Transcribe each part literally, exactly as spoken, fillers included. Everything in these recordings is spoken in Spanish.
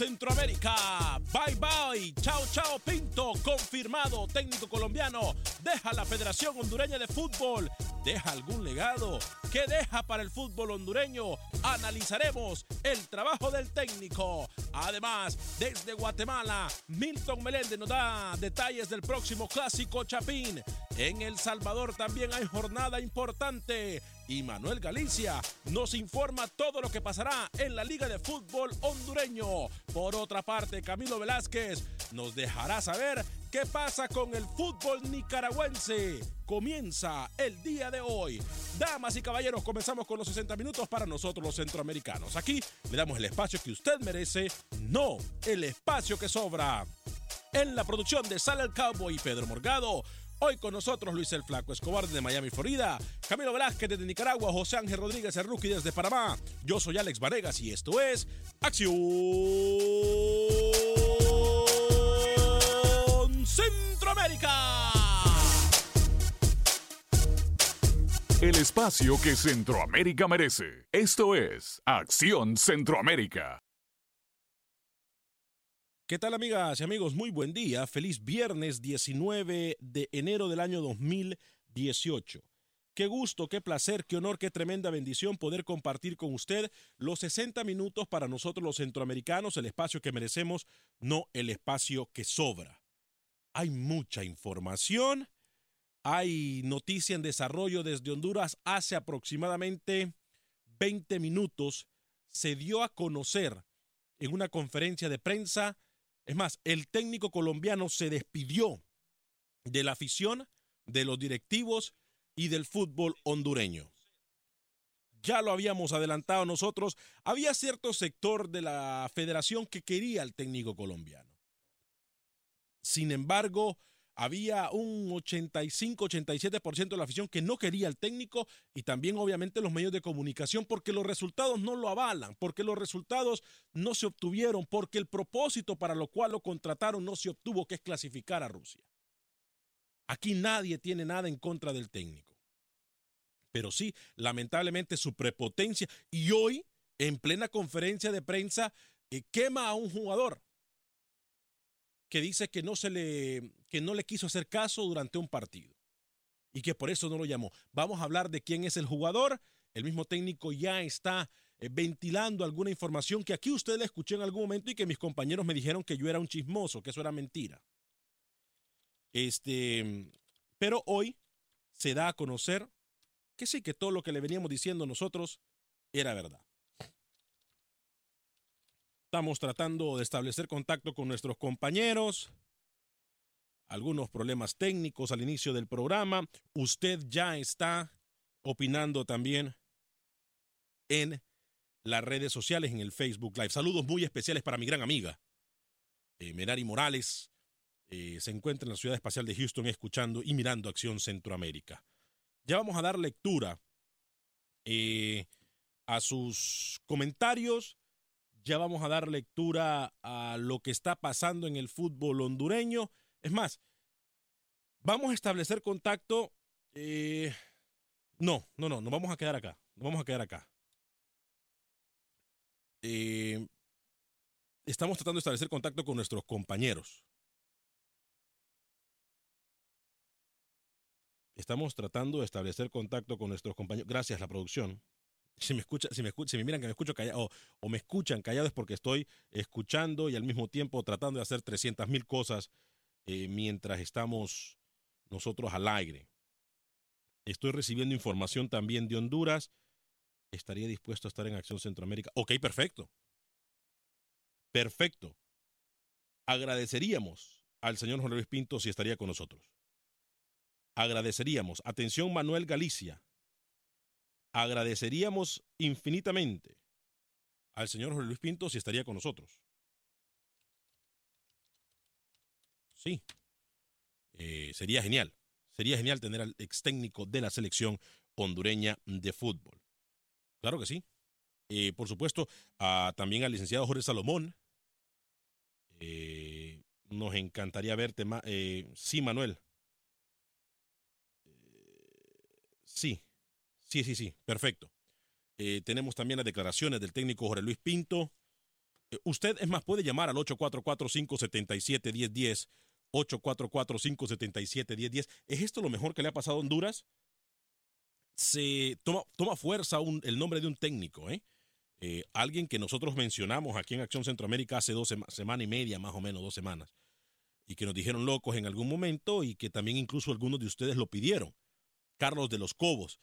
Centroamérica, bye bye, chao chao Pinto, confirmado, técnico colombiano, deja la Federación Hondureña de Fútbol, deja algún legado, ¿qué deja para el fútbol hondureño? Analizaremos el trabajo del técnico. Además, desde Guatemala, Milton Meléndez nos da detalles del próximo Clásico Chapín. En El Salvador también hay jornada importante y Manuel Galicia nos informa todo lo que pasará en la Liga de Fútbol hondureño. Por otra parte, Camilo Velázquez nos dejará saber qué pasa con el fútbol nicaragüense. Comienza el día de hoy. Damas y caballeros, comenzamos con los sesenta minutos para nosotros los centroamericanos. Aquí le damos el espacio que usted merece, no el espacio que sobra. En la producción de Sal el Cowboy y Pedro Morgado. Hoy con nosotros Luis el Flaco Escobar de Miami, Florida, Camilo Velázquez desde Nicaragua, José Ángel Rodríguez el Rookie desde Panamá. Yo soy Alex Vanegas y esto es Acción Centroamérica. El espacio que Centroamérica merece. Esto es Acción Centroamérica. ¿Qué tal, amigas y amigos? Muy buen día. Feliz viernes diecinueve de enero del año dos mil dieciocho. Qué gusto, qué placer, qué honor, qué tremenda bendición poder compartir con usted los sesenta minutos para nosotros los centroamericanos, el espacio que merecemos, no el espacio que sobra. Hay mucha información, hay noticia en desarrollo desde Honduras. Hace aproximadamente veinte minutos se dio a conocer en una conferencia de prensa. Es más, el técnico colombiano se despidió de la afición, de los directivos y del fútbol hondureño. Ya lo habíamos adelantado nosotros. Había cierto sector de la federación que quería al técnico colombiano. Sin embargo, había un ochenta y cinco, ochenta y siete por ciento de la afición que no quería al técnico y también obviamente los medios de comunicación porque los resultados no lo avalan, porque los resultados no se obtuvieron, porque el propósito para lo cual lo contrataron no se obtuvo, que es clasificar a Rusia. Aquí nadie tiene nada en contra del técnico. Pero sí, lamentablemente su prepotencia, y hoy en plena conferencia de prensa eh, quema a un jugador que dice que no se le, que no le quiso hacer caso durante un partido y que por eso no lo llamó. Vamos a hablar de quién es el jugador. El mismo técnico ya está eh, ventilando alguna información que aquí usted la escuché en algún momento y que mis compañeros me dijeron que yo era un chismoso, que eso era mentira. Este, pero hoy se da a conocer que sí, que todo lo que le veníamos diciendo nosotros era verdad. Estamos tratando de establecer contacto con nuestros compañeros. Algunos problemas técnicos al inicio del programa. Usted ya está opinando también en las redes sociales, en el Facebook Live. Saludos muy especiales para mi gran amiga, eh, Merari Morales. Eh, se encuentra en la Ciudad Espacial de Houston escuchando y mirando Acción Centroamérica. Ya vamos a dar lectura eh, a sus comentarios. Ya vamos a dar lectura a lo que está pasando en el fútbol hondureño. Es más, vamos a establecer contacto. Eh, no, no, no, nos vamos a quedar acá. Nos vamos a quedar acá. Eh, estamos tratando de establecer contacto con nuestros compañeros. Estamos tratando de establecer contacto con nuestros compañeros. Gracias, la producción. Si me escucha, si me escucha, si me miran que me escucho callado o, o me escuchan callado es porque estoy escuchando y al mismo tiempo tratando de hacer trescientas mil cosas eh, mientras estamos nosotros al aire. Estoy recibiendo información también de Honduras. ¿Estaría dispuesto a estar en Acción Centroamérica? Ok, perfecto. Perfecto. Agradeceríamos al señor Jorge Luis Pinto si estaría con nosotros. Agradeceríamos. Atención, Manuel Galicia. Agradeceríamos infinitamente al señor Jorge Luis Pinto si estaría con nosotros. Sí. Eh, sería genial. Sería genial tener al ex técnico de la selección hondureña de fútbol. Claro que sí. Eh, por supuesto, a, también al licenciado Jorge Salomón. Eh, nos encantaría verte. Ma- eh, sí, Manuel. Sí, sí, sí, sí, perfecto. Eh, tenemos también las declaraciones del técnico Jorge Luis Pinto. Eh, usted, es más, puede llamar al ocho cuatro cuatro, cinco siete siete, uno cero uno cero, ocho cuatro cuatro, cinco siete siete, uno cero uno cero. ¿Es esto lo mejor que le ha pasado a Honduras? Se toma, toma fuerza un, el nombre de un técnico, ¿eh? Eh, alguien que nosotros mencionamos aquí en Acción Centroamérica hace dos sema, semana y media, más o menos, dos semanas, y que nos dijeron locos en algún momento y que también incluso algunos de ustedes lo pidieron. Carlos de los Cobos,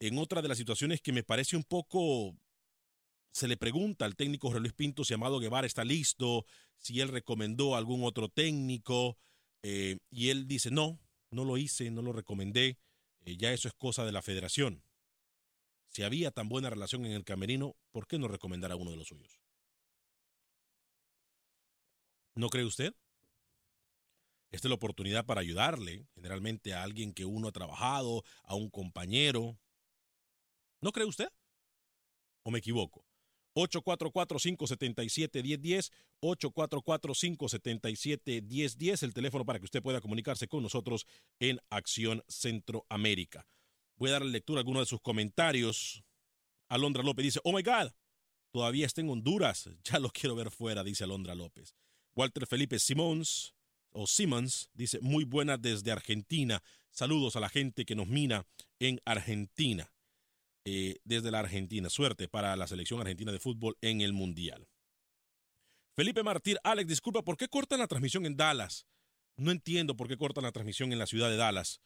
en otra de las situaciones que me parece un poco, se le pregunta al técnico Jorge Luis Pinto si Amado Guevara está listo, si él recomendó a algún otro técnico, eh, y él dice, no, no lo hice, no lo recomendé, eh, ya eso es cosa de la federación. Si había tan buena relación en el camerino, ¿por qué no recomendar a uno de los suyos? ¿No cree usted? Esta es la oportunidad para ayudarle, generalmente a alguien que uno ha trabajado, a un compañero. ¿No cree usted? ¿O me equivoco? ocho cuatro cuatro, cinco siete siete, uno cero uno cero, ocho cuatro cuatro, cinco siete siete, uno cero uno cero, el teléfono para que usted pueda comunicarse con nosotros en Acción Centroamérica. Voy a darle lectura a algunos de sus comentarios. Alondra López dice, oh my God, todavía está en Honduras, ya lo quiero ver fuera, dice Alondra López. Walter Felipe Simons. O Simmons dice, muy buena desde Argentina. Saludos a la gente que nos mina en Argentina. Eh, desde la Argentina. Suerte para la selección argentina de fútbol en el Mundial. Felipe Martín, Alex, disculpa, ¿por qué cortan la transmisión en Dallas? No entiendo por qué cortan la transmisión en la ciudad de Dallas.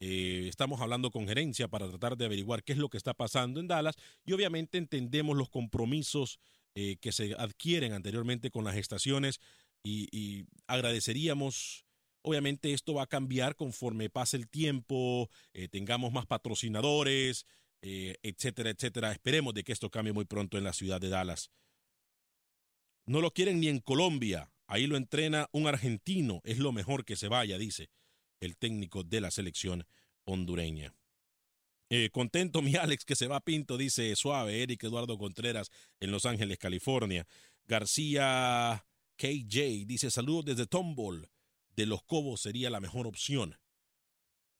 Eh, estamos hablando con gerencia para tratar de averiguar qué es lo que está pasando en Dallas y obviamente entendemos los compromisos eh, que se adquieren anteriormente con las estaciones. Y, y agradeceríamos, obviamente esto va a cambiar conforme pase el tiempo, eh, tengamos más patrocinadores, eh, etcétera, etcétera. Esperemos de que esto cambie muy pronto en la ciudad de Dallas. No lo quieren ni en Colombia, ahí lo entrena un argentino, es lo mejor que se vaya, dice el técnico de la selección hondureña. Eh, contento mi Alex que se va Pinto, dice suave Eric Eduardo Contreras en Los Ángeles, California. García K J dice, saludos desde Tomball, de Los Cobos sería la mejor opción.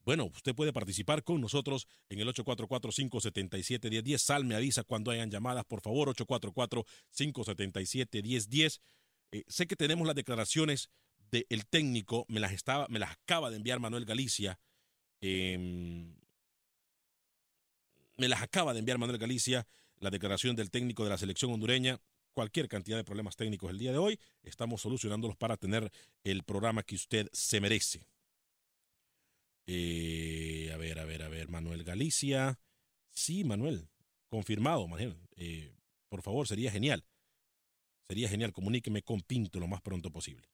Bueno, usted puede participar con nosotros en el ocho cuatro cuatro, cinco siete siete, uno cero uno cero. Sal, me avisa cuando hayan llamadas, por favor, ocho cuatro cuatro, cinco siete siete, uno cero uno cero. Eh, sé que tenemos las declaraciones del técnico, me las, estaba, me las acaba de enviar Manuel Galicia. Eh, me las acaba de enviar Manuel Galicia, la declaración del técnico de la selección hondureña. Cualquier cantidad de problemas técnicos el día de hoy, estamos solucionándolos para tener el programa que usted se merece. Eh, a ver, a ver, a ver, Manuel Galicia. Sí, Manuel, confirmado, Manuel. Eh, por favor, sería genial. Sería genial, comuníqueme con Pinto lo más pronto posible.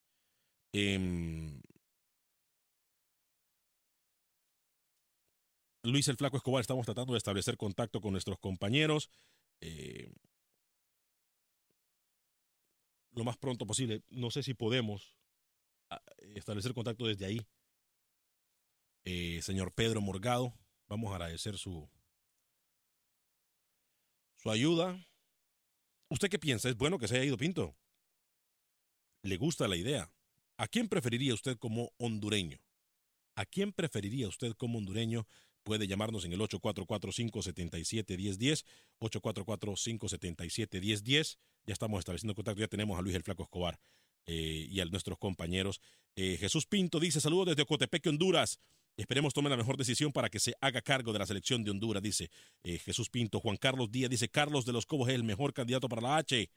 Eh, Luis el Flaco Escobar, estamos tratando de establecer contacto con nuestros compañeros. Eh, lo más pronto posible. No sé si podemos establecer contacto desde ahí. Eh, señor Pedro Morgado, vamos a agradecer su, su ayuda. ¿Usted qué piensa? ¿Es bueno que se haya ido Pinto? ¿Le gusta la idea? ¿A quién preferiría usted como hondureño? ¿A quién preferiría usted como hondureño? Puede llamarnos en el ocho cuatro cuatro, cinco siete siete, uno cero uno cero, ocho cuatro cuatro, cinco siete siete, uno cero uno cero. Ya estamos estableciendo contacto, ya tenemos a Luis el Flaco Escobar eh, y a nuestros compañeros. Eh, Jesús Pinto dice, saludos desde Ocotepeque, Honduras. Esperemos tomen la mejor decisión para que se haga cargo de la selección de Honduras, dice eh, Jesús Pinto. Juan Carlos Díaz dice, Carlos de los Cobos es el mejor candidato para la H.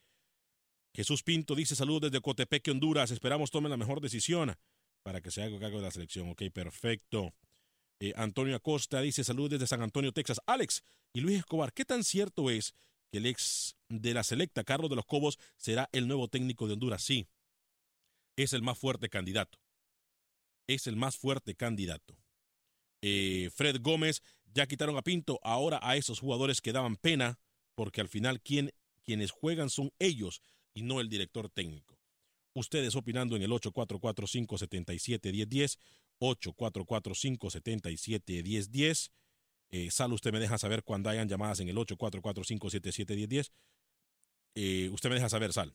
Jesús Pinto dice, saludos desde Ocotepeque, Honduras. Esperamos tomen la mejor decisión para que se haga cargo de la selección. Ok, perfecto. Eh, Antonio Acosta dice, saludos desde San Antonio, Texas. Alex y Luis Escobar, ¿qué tan cierto es que el ex de la selecta, Carlos de los Cobos, será el nuevo técnico de Honduras? Sí, es el más fuerte candidato. Es el más fuerte candidato. Eh, Fred Gómez, ya quitaron a Pinto, ahora a esos jugadores que daban pena, porque al final quien, quienes juegan son ellos y no el director técnico. Ustedes opinando en el ocho cuatro cuatro, cinco siete siete, uno cero uno cero, ocho cuatro cuatro, cinco siete siete, uno cero uno cero. Eh, Sal, usted me deja saber cuando hayan llamadas en el ocho cuatro cuatro, cinco siete siete, uno cero uno cero. Eh, usted me deja saber, Sal.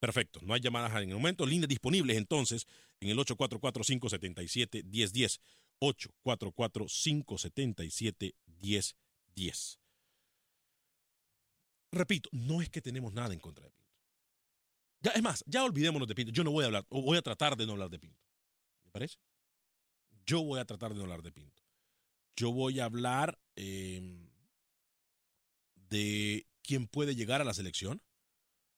Perfecto, no hay llamadas en el momento. Líneas disponibles entonces en el ocho cuatro cuatro, cinco siete siete, uno cero uno cero. ocho cuatro cuatro, cinco siete siete, uno cero uno cero. Repito, no es que tenemos nada en contra de Pinto. Ya, es más, ya olvidémonos de Pinto. Yo no voy a hablar, o voy a tratar de no hablar de Pinto. ¿Me parece? Yo voy a tratar de no hablar de Pinto. Yo voy a hablar eh, de quién puede llegar a la selección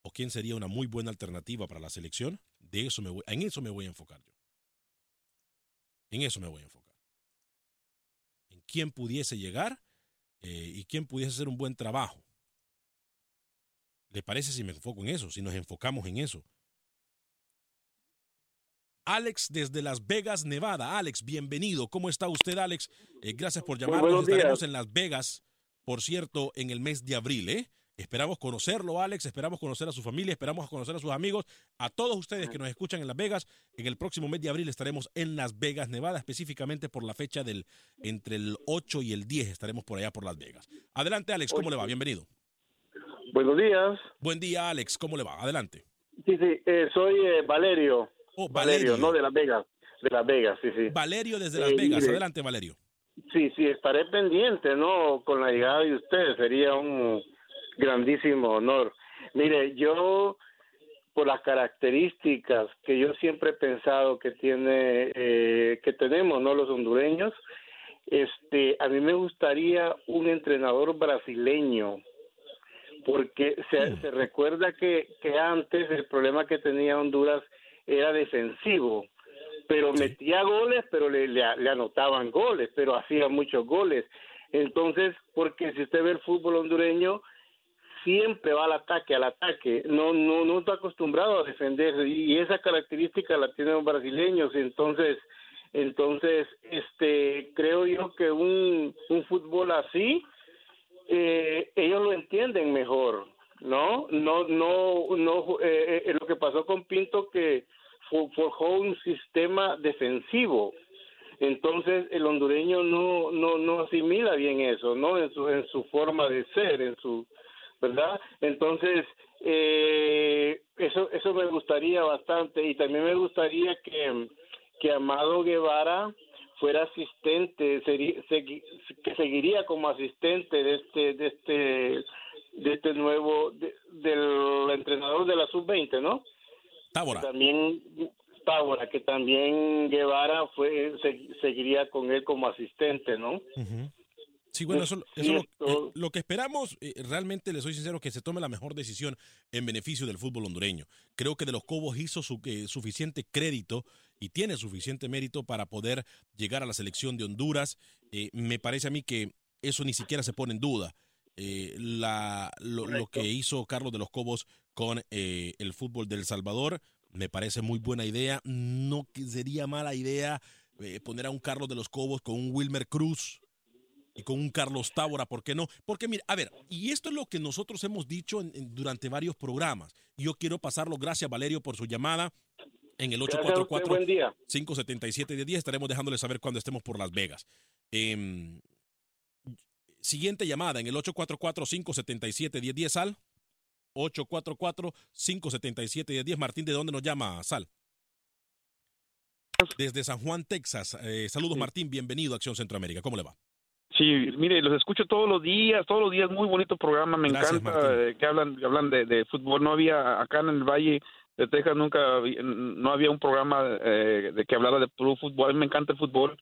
o quién sería una muy buena alternativa para la selección. De eso me voy, en eso me voy a enfocar yo. En eso me voy a enfocar. En quién pudiese llegar eh, y quién pudiese hacer un buen trabajo. ¿Le parece si me enfoco en eso? Si nos enfocamos en eso. Alex desde Las Vegas, Nevada. Alex, bienvenido. ¿Cómo está usted, Alex? Eh, gracias por llamarnos. Pues estaremos en Las Vegas, por cierto, en el mes de abril. ¿eh? Esperamos conocerlo, Alex. Esperamos conocer a su familia. Esperamos conocer a sus amigos. A todos ustedes que nos escuchan en Las Vegas, en el próximo mes de abril estaremos en Las Vegas, Nevada, específicamente por la fecha del entre el ocho y el diez. Estaremos por allá por Las Vegas. Adelante, Alex. ¿Cómo Oye. le va? Bienvenido. Buenos días. Buen día, Alex. ¿Cómo le va? Adelante. Sí, sí. Eh, soy eh, Valerio. Oh, Valerio. Valerio, no, de Las Vegas. De Las Vegas, sí, sí. Valerio desde eh, Las Vegas. Mire. Adelante, Valerio. Sí, sí, estaré pendiente, ¿no? Con la llegada de ustedes. Sería un grandísimo honor. Mire, yo, por las características que yo siempre he pensado que tiene, eh, que tenemos, ¿no? Los hondureños, este, a mí me gustaría un entrenador brasileño. Porque se, se recuerda que, que antes el problema que tenía Honduras era defensivo, pero sí. metía goles, pero le, le, le anotaban goles, pero hacía muchos goles. Entonces, porque si usted ve el fútbol hondureño, siempre va al ataque, al ataque. No, no, no está acostumbrado a defenderse y esa característica la tienen los brasileños. Entonces, entonces, este, creo yo que un, un fútbol así. Eh, ellos lo entienden mejor, ¿no? No, no, no. Eh, eh, lo que pasó con Pinto que forjó un sistema defensivo, entonces el hondureño no, no, no asimila bien eso, ¿no? En su, en su forma de ser, en su, ¿verdad? Entonces eh, eso, eso me gustaría bastante y también me gustaría que, que Amado Guevara fuera asistente, sería, segui, que seguiría como asistente de este, de este, de este nuevo, de, del entrenador de la sub veinte, ¿no? Tábora. También Tábora, que también Guevara fue, se, seguiría con él como asistente, ¿no? Uh-huh. Sí, bueno, eso, eso lo, eh, lo que esperamos, eh, realmente les soy sincero, que se tome la mejor decisión en beneficio del fútbol hondureño. Creo que De los Cobos hizo su, eh, suficiente crédito y tiene suficiente mérito para poder llegar a la selección de Honduras. Eh, me parece a mí que eso ni siquiera se pone en duda. eh, la, lo, lo que hizo Carlos de los Cobos con eh, el fútbol de El Salvador. Me parece muy buena idea. No sería mala idea eh, poner a un Carlos de los Cobos con un Wilmer Cruz y con un Carlos Tábora, ¿por qué no? Porque, mira, a ver, y esto es lo que nosotros hemos dicho en, en, durante varios programas. Yo quiero pasarlo, gracias, Valerio, por su llamada en el ocho cuatro cuatro, cinco siete siete, uno cero uno cero. Estaremos dejándole saber cuando estemos por Las Vegas. Eh, siguiente llamada en el ocho cuatro cuatro, cinco siete siete, uno cero uno cero, Sal. ocho cuatro cuatro, cinco siete siete, uno cero uno cero. Martín, ¿de dónde nos llama, Sal? Desde San Juan, Texas. Eh, saludos, sí. Martín, bienvenido a Acción Centroamérica. ¿Cómo le va? Sí, mire, los escucho todos los días, todos los días, muy bonito programa, me Gracias, encanta Martín. que hablan que hablan de, de fútbol. No había, acá en el Valle de Texas nunca, había, no había un programa eh, de que hablara de puro fútbol. A mí me encanta el fútbol,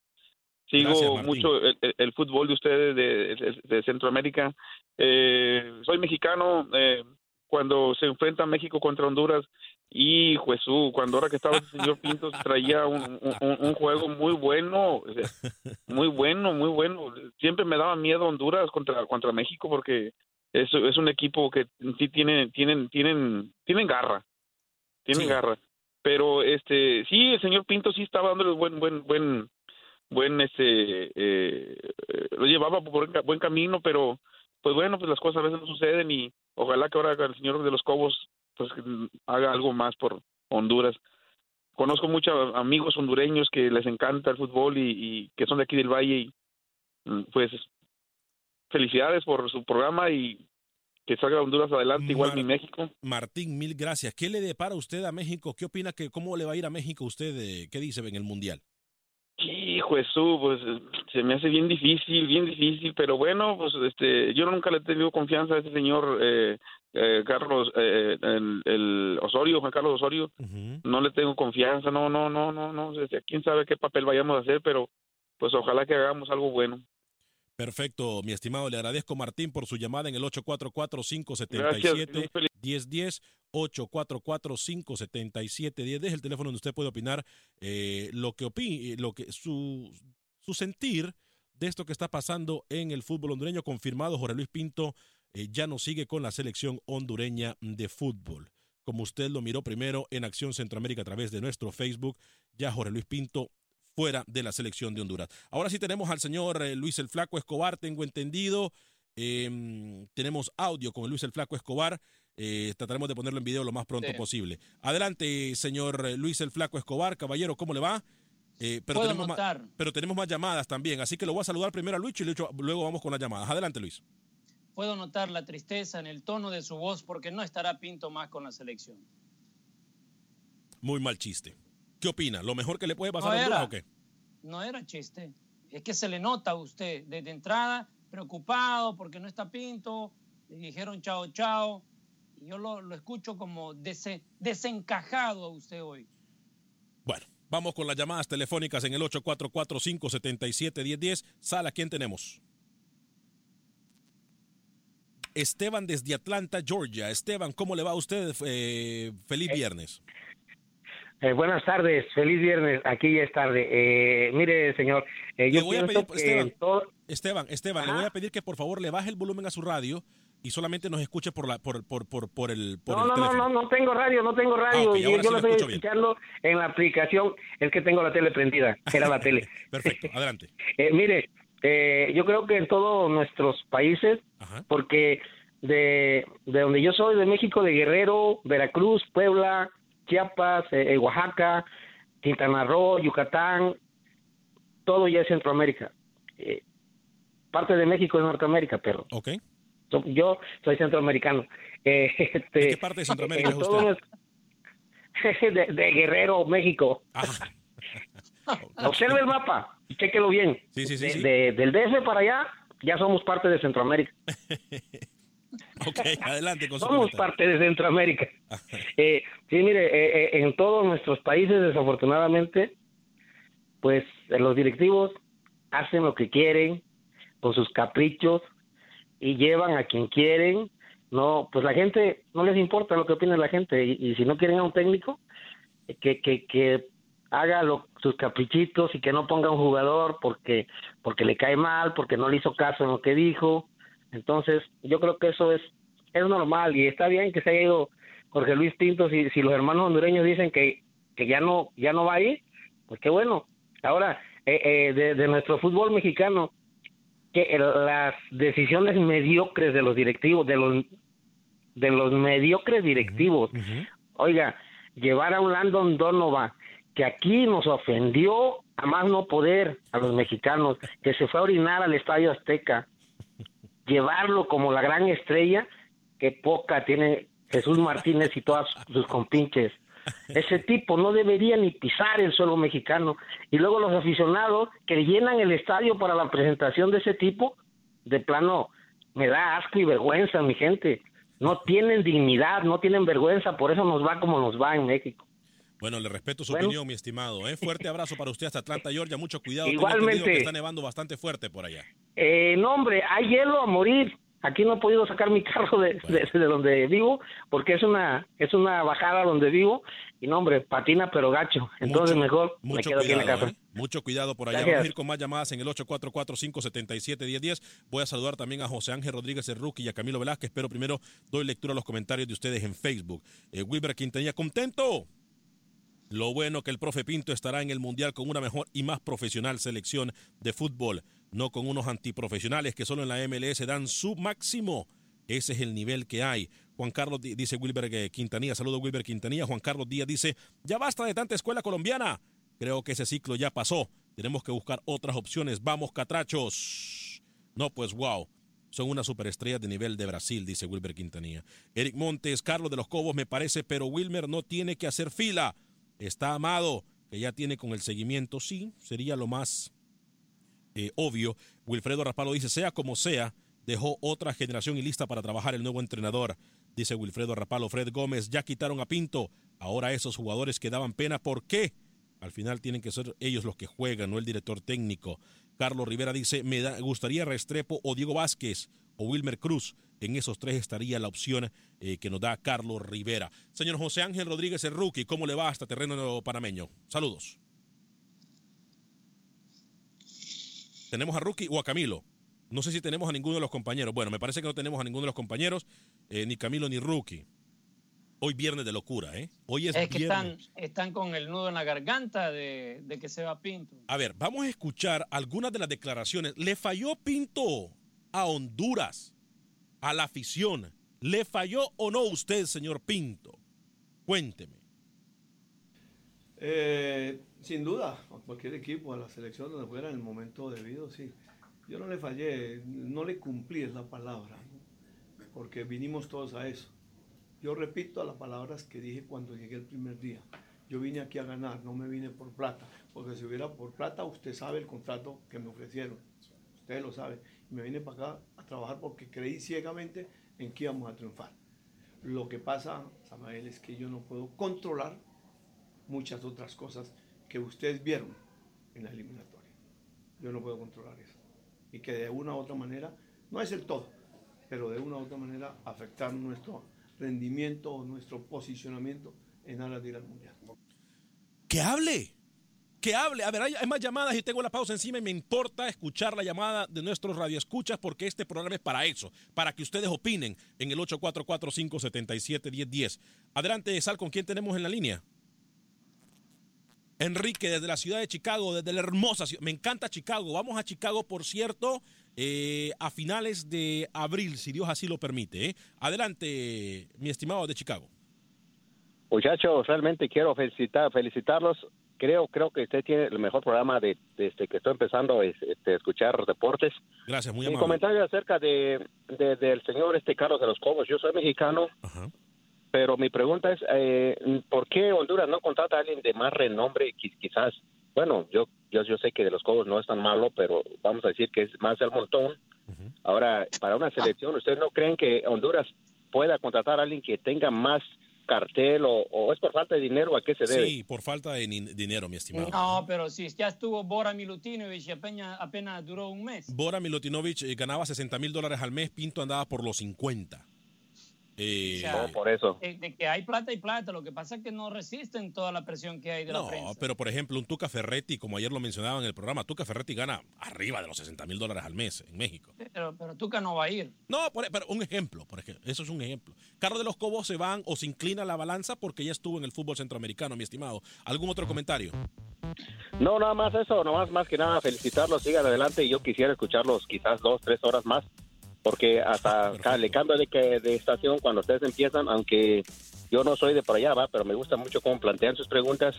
sigo Gracias, mucho el, el, el fútbol de ustedes de, de, de Centroamérica. Eh, soy mexicano, eh, cuando se enfrenta México contra Honduras, y Jesús, cuando ahora que estaba el señor Pinto traía un, un, un juego muy bueno, muy bueno, muy bueno. Siempre me daba miedo Honduras contra contra México, porque es, es un equipo que sí tiene, tienen, tienen, tienen garra, tienen sí. garra. Pero este sí, el señor Pinto sí estaba dándole buen, buen, buen, buen este, eh, lo llevaba por buen camino, pero pues bueno, pues las cosas a veces no suceden, y ojalá que ahora el señor de los Cobos pues haga algo más por Honduras. Conozco muchos amigos hondureños que les encanta el fútbol y, y que son de aquí del Valle, y pues felicidades por su programa y que salga Honduras adelante, Mar- igual mi México. Martín, mil gracias. ¿Qué le depara usted a México? ¿Qué opina que cómo le va a ir a México usted? De, ¿Qué dice en el Mundial? Hijo Jesús, pues se me hace bien difícil, bien difícil, pero bueno, pues este, yo nunca le he tenido confianza a ese señor eh, eh, Carlos, eh, el, el Osorio, Juan Carlos Osorio, uh-huh. no le tengo confianza, no, no, no, no, no, quién sabe qué papel vayamos a hacer, pero pues ojalá que hagamos algo bueno. Perfecto, mi estimado, le agradezco, Martín, por su llamada en el ocho cuatro cuatro, cinco siete siete, uno cero uno cero, ocho cuatro cuatro, cinco siete siete, uno cero uno cero, es el teléfono donde usted puede opinar eh, lo que opine, lo que su, su sentir de esto que está pasando en el fútbol hondureño. Confirmado, Jorge Luis Pinto eh, ya no sigue con la selección hondureña de fútbol. Como usted lo miró primero en Acción Centroamérica a través de nuestro Facebook, ya Jorge Luis Pinto fuera de la selección de Honduras. Ahora sí tenemos al señor eh, Luis el Flaco Escobar, tengo entendido. Eh, tenemos audio con Luis el Flaco Escobar. Eh, trataremos de ponerlo en video lo más pronto sí. posible. Adelante, señor Luis el Flaco Escobar. Caballero, ¿cómo le va? Eh, pero, tenemos más, pero tenemos más llamadas también, así que lo voy a saludar primero a Luis y luego vamos con las llamadas. Adelante, Luis. Puedo notar la tristeza en el tono de su voz porque no estará Pinto más con la selección. Muy mal chiste. ¿Qué opina? ¿Lo mejor que le puede pasar no a Honduras o qué? No era chiste. Es que se le nota a usted desde entrada preocupado porque no está Pinto. Le dijeron chao, chao. Yo lo, lo escucho como des, desencajado a usted hoy. Bueno, vamos con las llamadas telefónicas en el ocho cuatro cuatro, cinco siete siete, uno cero uno cero. Sala, ¿quién tenemos? Esteban desde Atlanta, Georgia. Esteban, ¿cómo le va a usted? Eh, feliz viernes. Eh, buenas tardes, feliz viernes, aquí ya es tarde. Eh, mire, señor, eh, yo voy pienso a pedir, Esteban, todo... Esteban, Esteban, Ajá. le voy a pedir que por favor le baje el volumen a su radio y solamente nos escuche por la por por por por el por no el no teléfono. no no tengo radio no tengo radio ah, okay, yo, yo sí lo estoy escuchando bien. En la aplicación es que tengo la tele prendida, era la tele. Perfecto, adelante. eh, mire, eh, yo creo que en todos nuestros países, Ajá. porque de de donde yo soy, de México, de Guerrero, Veracruz, Puebla, Chiapas, eh, Oaxaca, Quintana Roo, Yucatán, todo ya es Centroamérica. Eh, parte de México es Norteamérica, pero okay. Yo soy centroamericano. Eh, este, ¿De qué parte de Centroamérica es usted? Es de, de Guerrero, México. Ah. Observe el mapa, chéquelo bien. Sí, sí, sí, de, sí. De, del D F para allá, ya somos parte de Centroamérica. Ok, adelante. Con somos parte de Centroamérica. eh, sí, mire, eh, en todos nuestros países, desafortunadamente, pues los directivos hacen lo que quieren con sus caprichos, y llevan a quien quieren. No, pues la gente, no les importa lo que opine la gente, y, y si no quieren a un técnico que que, que haga lo, sus caprichitos, y que no ponga un jugador porque porque le cae mal, porque no le hizo caso en lo que dijo, Entonces, yo creo que eso es es normal y está bien que se haya ido Jorge Luis Pinto. Si, si los hermanos hondureños dicen que, que ya no ya no va a ir, pues qué bueno. Ahora, eh, eh, de, de nuestro fútbol mexicano, que las decisiones mediocres de los directivos, de los de los mediocres directivos, uh-huh. Oiga, llevar a un Landon Donovan, que aquí nos ofendió a más no poder a los mexicanos, que se fue a orinar al Estadio Azteca, llevarlo como la gran estrella, que poca tiene Jesús Martínez y todas sus compinches. Ese tipo no debería ni pisar el suelo mexicano. Y luego los aficionados que llenan el estadio para la presentación de ese tipo, de plano, me da asco y vergüenza, mi gente. No tienen dignidad, no tienen vergüenza, por eso nos va como nos va en México. Bueno, le respeto su bueno. opinión, mi estimado. ¿eh? Fuerte abrazo para usted hasta Atlanta, Georgia. Mucho cuidado. Igualmente. Que está nevando bastante fuerte por allá. Eh, no, hombre, hay hielo a morir. Aquí no he podido sacar mi carro de, bueno. de, de donde vivo, porque es una es una bajada donde vivo. Y no, hombre, patina pero gacho. Entonces mucho, mejor mucho me quedo cuidado, aquí en la casa. Eh. Mucho cuidado por allá. Gracias. Vamos a ir con más llamadas en el ocho cuatro cuatro, cinco siete siete, uno cero uno cero. Voy a saludar también a José Ángel Rodríguez el Rookie y a Camilo Velázquez, pero primero doy lectura a los comentarios de ustedes en Facebook. Eh, Wilber Quintanilla, contento. Lo bueno que el profe Pinto estará en el Mundial con una mejor y más profesional selección de fútbol, no con unos antiprofesionales que solo en la M L S dan su máximo. Ese es el nivel que hay. Juan Carlos, dice Wilber Quintanilla, saludo Wilber Quintanilla. Juan Carlos Díaz dice, ya basta de tanta escuela colombiana. Creo que ese ciclo ya pasó. Tenemos que buscar otras opciones. Vamos, catrachos. No, pues, wow. Son una superestrella de nivel de Brasil, dice Wilber Quintanilla. Eric Montes, Carlos de los Cobos, me parece, pero Wilmer no tiene que hacer fila. Está Amado, que ya tiene con el seguimiento. Sí, sería lo más eh, obvio. Wilfredo Rapallo dice, sea como sea, dejó otra generación y lista para trabajar el nuevo entrenador. Dice Wilfredo Rapallo. Fred Gómez, ya quitaron a Pinto. Ahora esos jugadores que daban pena, ¿por qué? Al final tienen que ser ellos los que juegan, no el director técnico. Carlos Rivera dice, me da, gustaría Restrepo o Diego Vázquez o Wilmer Cruz. En esos tres estaría la opción eh, que nos da Carlos Rivera. Señor José Ángel Rodríguez, el Rookie, ¿cómo le va hasta terreno panameño? Saludos. ¿Tenemos a Rookie o a Camilo? No sé si tenemos a ninguno de los compañeros. Bueno, me parece que no tenemos a ninguno de los compañeros, eh, ni Camilo ni Rookie. Hoy viernes de locura, ¿eh? Hoy es, es que viernes. Están, están con el nudo en la garganta de, de que se va Pinto. A ver, vamos a escuchar algunas de las declaraciones. Le falló Pinto a Honduras, a la afición. ¿Le falló o no usted, señor Pinto? Cuénteme. Eh, sin duda, a cualquier equipo, a la selección donde fuera en el momento debido, sí. Yo no le fallé, no le cumplí esa palabra, ¿no? Porque vinimos todos a eso. Yo repito las palabras que dije cuando llegué el primer día. Yo vine aquí a ganar, no me vine por plata, porque si hubiera por plata, usted sabe el contrato que me ofrecieron. Ustedes lo saben. Me vine para acá a trabajar porque creí ciegamente en que íbamos a triunfar. Lo que pasa, Samael, es que yo no puedo controlar muchas otras cosas que ustedes vieron en la eliminatoria. Yo no puedo controlar eso. Y que de una u otra manera, no es el todo, pero de una u otra manera afectar nuestro rendimiento o nuestro posicionamiento en aras de ir al Mundial. ¡Que hable! Que hable. A ver, hay más llamadas y tengo la pausa encima y me importa escuchar la llamada de nuestros radioescuchas porque este programa es para eso, para que ustedes opinen en el ocho cuatro cuatro, cinco siete siete, uno cero uno cero. Adelante, Sal, ¿con quién tenemos en la línea? Enrique, desde la ciudad de Chicago, desde la hermosa ciudad. Me encanta Chicago. Vamos a Chicago, por cierto, eh, a finales de abril, si Dios así lo permite. ¿eh? Adelante, mi estimado de Chicago. Muchachos, realmente quiero felicitar, felicitarlos. Creo, creo que usted tiene el mejor programa de, desde que estoy empezando a este, escuchar deportes. Gracias, muy amable. Un comentario acerca de, de, del señor este Carlos de los Cobos. Yo soy mexicano, ajá, pero mi pregunta es, eh, ¿por qué Honduras no contrata a alguien de más renombre? Quizás, bueno, yo, yo, yo sé que de los Cobos no es tan malo, pero vamos a decir que es más del montón. Uh-huh. Ahora, para una selección, ¿ustedes no creen que Honduras pueda contratar a alguien que tenga más cartel o, o es por falta de dinero? ¿A qué se debe? Sí, por falta de ni- dinero, mi estimado. No, pero sí, ya estuvo Bora Milutinovich y apenas, apenas duró un mes. Bora Milutinovich ganaba sesenta mil dólares al mes, Pinto andaba por los cincuenta. Eh, no, por eso. De, de que hay plata y plata, lo que pasa es que no resisten toda la presión que hay de no, la prensa. No, pero por ejemplo, un Tuca Ferretti, como ayer lo mencionaba en el programa, Tuca Ferretti gana arriba de los sesenta mil dólares al mes en México. Pero, pero Tuca no va a ir. No, por, pero un ejemplo, por ejemplo, eso es un ejemplo. Carlos de los Cobos se van o se inclina la balanza porque ya estuvo en el fútbol centroamericano, mi estimado. ¿Algún otro comentario? No, nada más eso, nomás más que nada felicitarlos, sigan adelante y yo quisiera escucharlos quizás dos, tres horas más. Porque hasta acá le cambio de, que, de estación cuando ustedes empiezan, aunque yo no soy de por allá, va, pero me gusta mucho cómo plantean sus preguntas,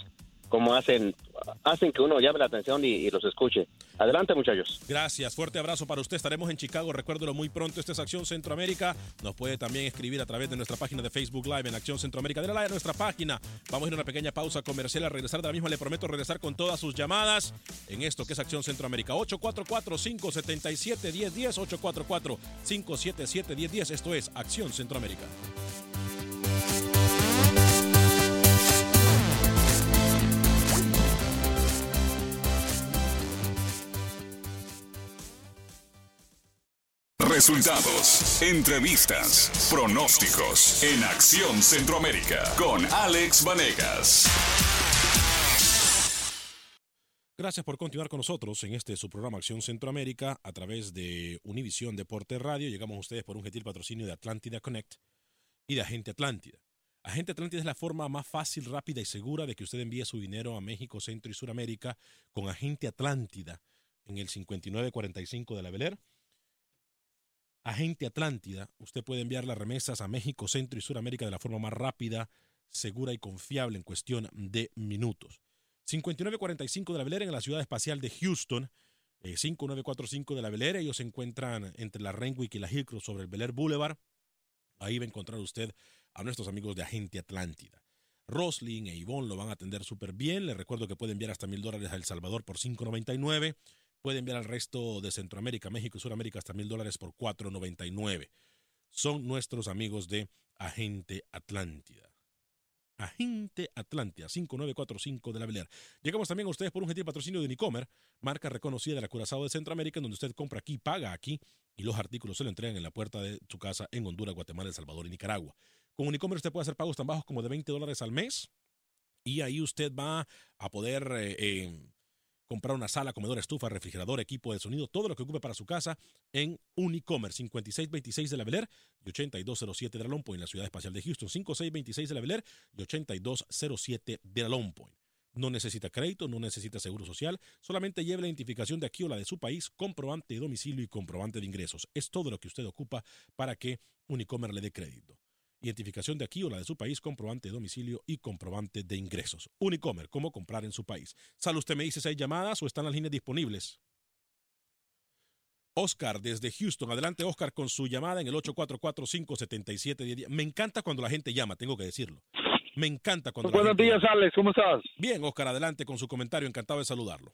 cómo hacen hacen que uno llame la atención y, y los escuche. Adelante, muchachos. Gracias, fuerte abrazo para usted. Estaremos en Chicago, recuérdelo muy pronto. Esta es Acción Centroamérica. Nos puede también escribir a través de nuestra página de Facebook Live en Acción Centroamérica. Denle like a nuestra página. Vamos a ir a una pequeña pausa comercial. A regresar de la misma, le prometo regresar con todas sus llamadas en esto que es Acción Centroamérica. ocho cuatro cuatro, cinco siete siete, uno cero uno cero, ocho cuatro cuatro, cinco siete siete, uno cero uno cero. Esto es Acción Centroamérica. Resultados, entrevistas, pronósticos en Acción Centroamérica con Alex Vanegas. Gracias por continuar con nosotros en este su programa Acción Centroamérica a través de Univisión Deporte Radio. Llegamos a ustedes por un gentil patrocinio de Atlántida Connect y de Agente Atlántida. Agente Atlántida es la forma más fácil, rápida y segura de que usted envíe su dinero a México, Centro y Suramérica con Agente Atlántida en el cincuenta y nueve cuarenta y cinco de la Bel Air. Agente Atlántida, usted puede enviar las remesas a México, Centro y Suramérica de la forma más rápida, segura y confiable en cuestión de minutos. cincuenta y nueve cuarenta y cinco de la Bel Air en la ciudad espacial de Houston, eh, cincuenta y nueve cuarenta y cinco de la Bel Air. Ellos se encuentran entre la Renwick y la Hillcroft sobre el Bel Air Boulevard. Ahí va a encontrar usted a nuestros amigos de Agente Atlántida. Roslyn e Ivonne lo van a atender súper bien. Les recuerdo que puede enviar hasta mil dólares a El Salvador por cinco noventa y nueve. Puede enviar al resto de Centroamérica, México y Sudamérica hasta mil dólares por cuatro noventa y nueve. Son nuestros amigos de Agente Atlántida. Agente Atlántida, cincuenta y nueve cuarenta y cinco de la Bel Air. Llegamos también a ustedes por un gentil patrocinio de Unicomer, marca reconocida del Curazao de Centroamérica, en donde usted compra aquí, paga aquí y los artículos se lo entregan en la puerta de su casa en Honduras, Guatemala, El Salvador y Nicaragua. Con Unicomer usted puede hacer pagos tan bajos como de veinte dólares al mes y ahí usted va a poder... Eh, eh, comprar una sala, comedor, estufa, refrigerador, equipo de sonido, todo lo que ocupe para su casa en Unicomer, cincuenta y seis veintiséis de la Bel Air y ochenta y dos cero siete de la Long Point, en la ciudad espacial de Houston, cincuenta y seis veintiséis de la Bel Air y ochenta y dos cero siete de la Long Point. No necesita crédito, no necesita seguro social, solamente lleve la identificación de aquí o la de su país, comprobante de domicilio y comprobante de ingresos. Es todo lo que usted ocupa para que Unicomer le dé crédito. Identificación de aquí o la de su país, comprobante de domicilio y comprobante de ingresos. Unicomer, cómo comprar en su país. Sal, usted me dice si hay llamadas o están las líneas disponibles. Oscar, desde Houston. Adelante, Oscar, con su llamada en el ocho cuatro cuatro, cinco siete siete, uno cero uno cero. Me encanta cuando la gente llama, tengo que decirlo. Me encanta cuando Buenos la gente días, llama. Alex, ¿cómo estás? Bien, Oscar, adelante con su comentario. Encantado de saludarlo.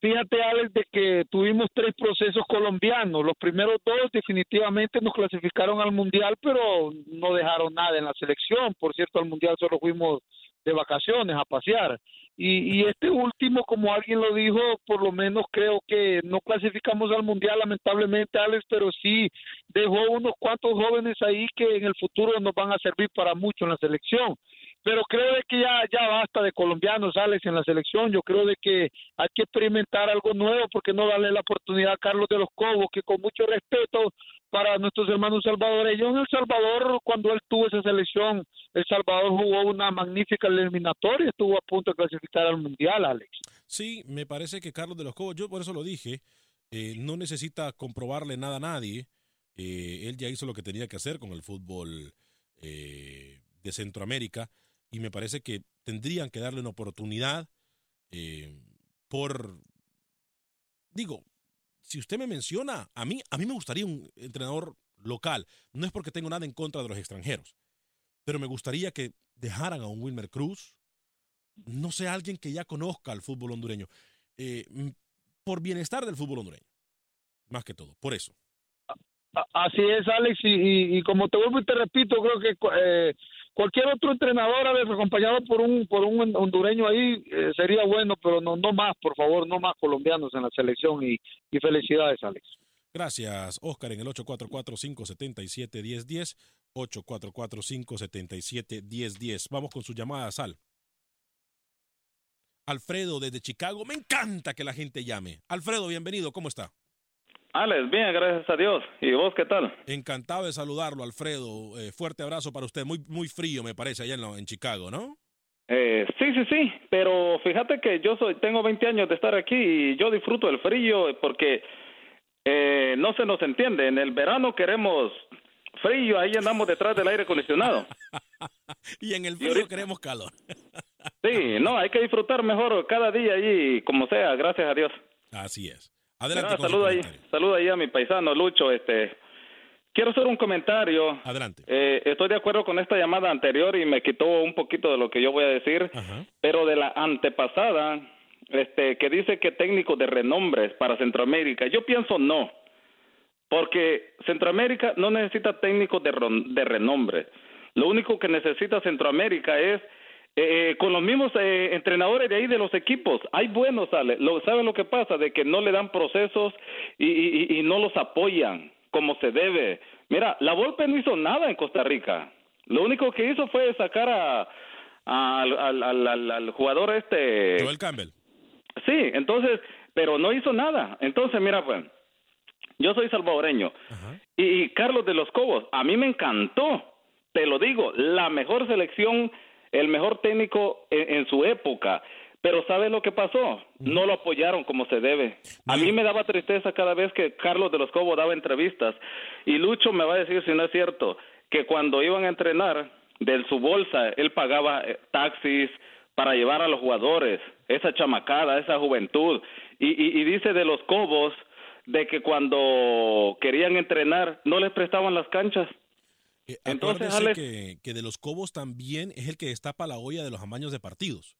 Fíjate, Alex, de que tuvimos tres procesos colombianos. Los primeros dos definitivamente nos clasificaron al Mundial, pero no dejaron nada en la selección. Por cierto, al Mundial solo fuimos de vacaciones a pasear. Y, y este último, como alguien lo dijo, por lo menos creo que no clasificamos al Mundial, lamentablemente, Alex, pero sí dejó unos cuantos jóvenes ahí que en el futuro nos van a servir para mucho en la selección. Pero creo de que ya, ya basta de colombianos, Alex, en la selección. Yo creo de que hay que experimentar algo nuevo, porque no darle la oportunidad a Carlos de los Cobos, que con mucho respeto para nuestros hermanos salvadoreños. En El Salvador, cuando él tuvo esa selección, El Salvador jugó una magnífica eliminatoria, estuvo a punto de clasificar al Mundial, Alex. Sí, me parece que Carlos de los Cobos, yo por eso lo dije, eh, no necesita comprobarle nada a nadie. Eh, él ya hizo lo que tenía que hacer con el fútbol eh, de Centroamérica. Y me parece que tendrían que darle una oportunidad eh, por... Digo, si usted me menciona, a mí, a mí me gustaría un entrenador local. No es porque tengo nada en contra de los extranjeros, pero me gustaría que dejaran a un Wilmer Cruz, no sé, alguien que ya conozca el fútbol hondureño, eh, por bienestar del fútbol hondureño, más que todo, por eso. Así es, Alex, y, y, y como te vuelvo y te repito, creo que... Eh... Cualquier otro entrenador, a veces acompañado por un por un hondureño ahí, eh, sería bueno, pero no no más, por favor, no más colombianos en la selección y, y felicidades, Alex. Gracias, Oscar, en el ocho cuatro cuatro, cinco siete siete, uno cero uno cero, ocho cuatro cuatro, cinco siete siete, uno cero uno cero. Vamos con su llamada, Sal. Alfredo desde Chicago. Me encanta que la gente llame. Alfredo, bienvenido. ¿Cómo está? Alex, bien, gracias a Dios. ¿Y vos qué tal? Encantado de saludarlo, Alfredo. Eh, fuerte abrazo para usted. Muy muy frío, me parece, allá en, lo, en Chicago, ¿no? Eh, sí, sí, sí. Pero fíjate que yo soy, tengo veinte años de estar aquí y yo disfruto el frío porque eh, no se nos entiende. En el verano queremos frío, ahí andamos detrás del aire acondicionado. Y en el frío ahorita queremos calor. Sí, no, hay que disfrutar mejor cada día allí, como sea, gracias a Dios. Así es. Adelante. Pero, saluda ahí, saluda ahí a mi paisano Lucho. Este, quiero hacer un comentario. Adelante. Eh, estoy de acuerdo con esta llamada anterior y me quitó un poquito de lo que yo voy a decir. Ajá. Pero de la antepasada, este, que dice que técnicos de renombre para Centroamérica, yo pienso no, porque Centroamérica no necesita técnicos de, de renombre. Lo único que necesita Centroamérica es Eh, eh, con los mismos eh, entrenadores de ahí de los equipos. Hay buenos, Ale. Lo, ¿saben lo que pasa? De que no le dan procesos y, y, y no los apoyan como se debe. Mira, la Volpe no hizo nada en Costa Rica. Lo único que hizo fue sacar a, a, al, al, al, al jugador este... Joel Campbell. Sí, entonces, pero no hizo nada. Entonces, mira, pues, yo soy salvadoreño. Ajá. Y, y Carlos de los Cobos, a mí me encantó. Te lo digo, la mejor selección, el mejor técnico en, en su época, pero ¿sabes lo que pasó? No lo apoyaron como se debe. A mí me daba tristeza cada vez que Carlos de los Cobos daba entrevistas, y Lucho me va a decir si no es cierto, que cuando iban a entrenar, de su bolsa, él pagaba taxis para llevar a los jugadores, esa chamacada, esa juventud, y, y, y dice de los Cobos, de que cuando querían entrenar, no les prestaban las canchas. Eh, Entonces, Alex, que, que de los Cobos también es el que destapa la olla de los amaños de partidos.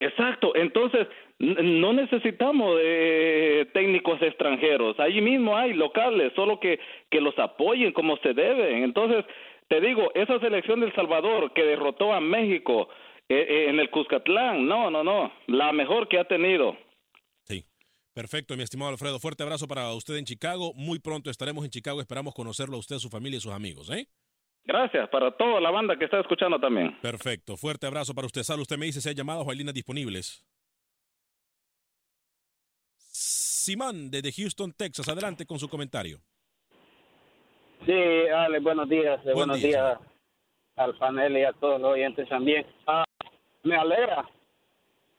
Exacto. Entonces, no necesitamos eh, técnicos extranjeros. Ahí mismo hay locales, solo que, que los apoyen como se deben. Entonces, te digo, esa selección del Salvador que derrotó a México eh, eh, en el Cuscatlán, no, no, no, la mejor que ha tenido. Perfecto, mi estimado Alfredo. Fuerte abrazo para usted en Chicago. Muy pronto estaremos en Chicago. Esperamos conocerlo a usted, su familia y sus amigos, ¿eh? Gracias, para toda la banda que está escuchando también. Perfecto. Fuerte abrazo para usted. Sal, usted me dice si hay llamadas o hay líneas disponibles. Simán, desde Houston, Texas. Adelante con su comentario. Sí, Ale, buenos días. Buen buenos día, días señor. Al panel y a todos los oyentes también. Ah, me alegra.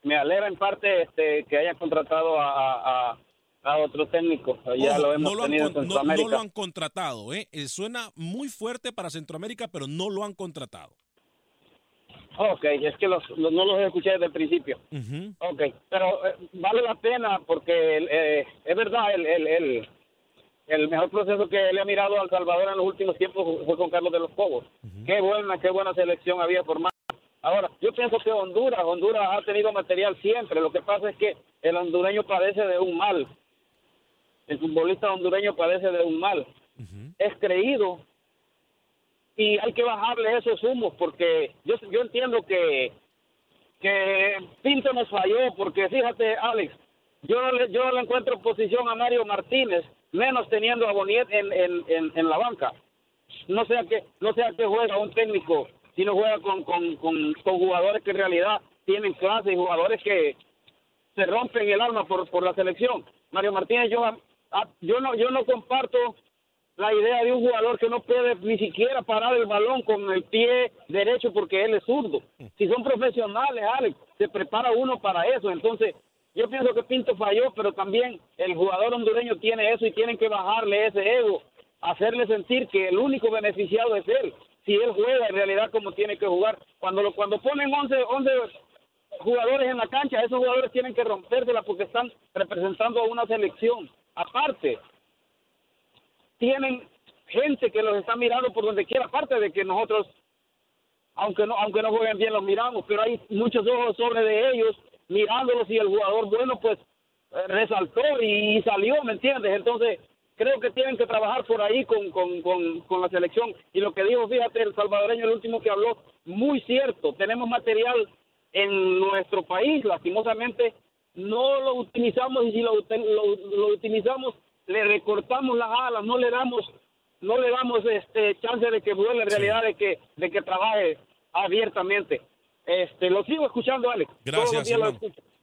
Me alegra en parte este, que hayan contratado a, a, a otro técnico. Ya Ojo, lo hemos no lo tenido han, en Centroamérica. No, no lo han contratado, ¿eh? Suena muy fuerte para Centroamérica, pero no lo han contratado. Ok, es que los, los, no los escuché desde el principio. Uh-huh. Ok, pero eh, vale la pena porque eh, es verdad, el, el, el, el mejor proceso que le ha mirado al Salvador en los últimos tiempos fue con Carlos de los Cobos. Uh-huh. Qué buena, qué buena selección había formado. Ahora, yo pienso que Honduras, Honduras ha tenido material siempre. Lo que pasa es que el hondureño padece de un mal. El futbolista hondureño padece de un mal. Uh-huh. Es creído. Y hay que bajarle esos humos porque yo yo entiendo que, que Pinto nos falló. Porque fíjate, Alex, yo no le, yo le encuentro posición a Mario Martínez, menos teniendo a Boniet en, en, en, en la banca. No sea que, no sea que juega un técnico si no juega con, con, con, con jugadores que en realidad tienen clase y jugadores que se rompen el alma por, por la selección. Mario Martínez, yo, yo, no, yo no comparto la idea de un jugador que no puede ni siquiera parar el balón con el pie derecho porque él es zurdo. Si son profesionales, Alex, se prepara uno para eso. Entonces, yo pienso que Pinto falló, pero también el jugador hondureño tiene eso y tienen que bajarle ese ego, hacerle sentir que el único beneficiado es él. Si él juega en realidad como tiene que jugar, cuando lo, cuando ponen once, once jugadores en la cancha, esos jugadores tienen que rompérsela porque están representando a una selección. Aparte, tienen gente que los está mirando por donde quiera, aparte de que nosotros, aunque no aunque no jueguen bien, los miramos, pero hay muchos ojos sobre de ellos mirándolos y el jugador bueno pues resaltó y, y salió, ¿me entiendes? Entonces, creo que tienen que trabajar por ahí con, con, con, con la selección. Y lo que dijo, fíjate, el salvadoreño, el último que habló, muy cierto. Tenemos material en nuestro país, lastimosamente no lo utilizamos y si lo, lo, lo utilizamos le recortamos las alas, no le damos no le damos este chance de que vuelva en realidad de que de que trabaje abiertamente. Este, lo sigo escuchando, Alex. Gracias,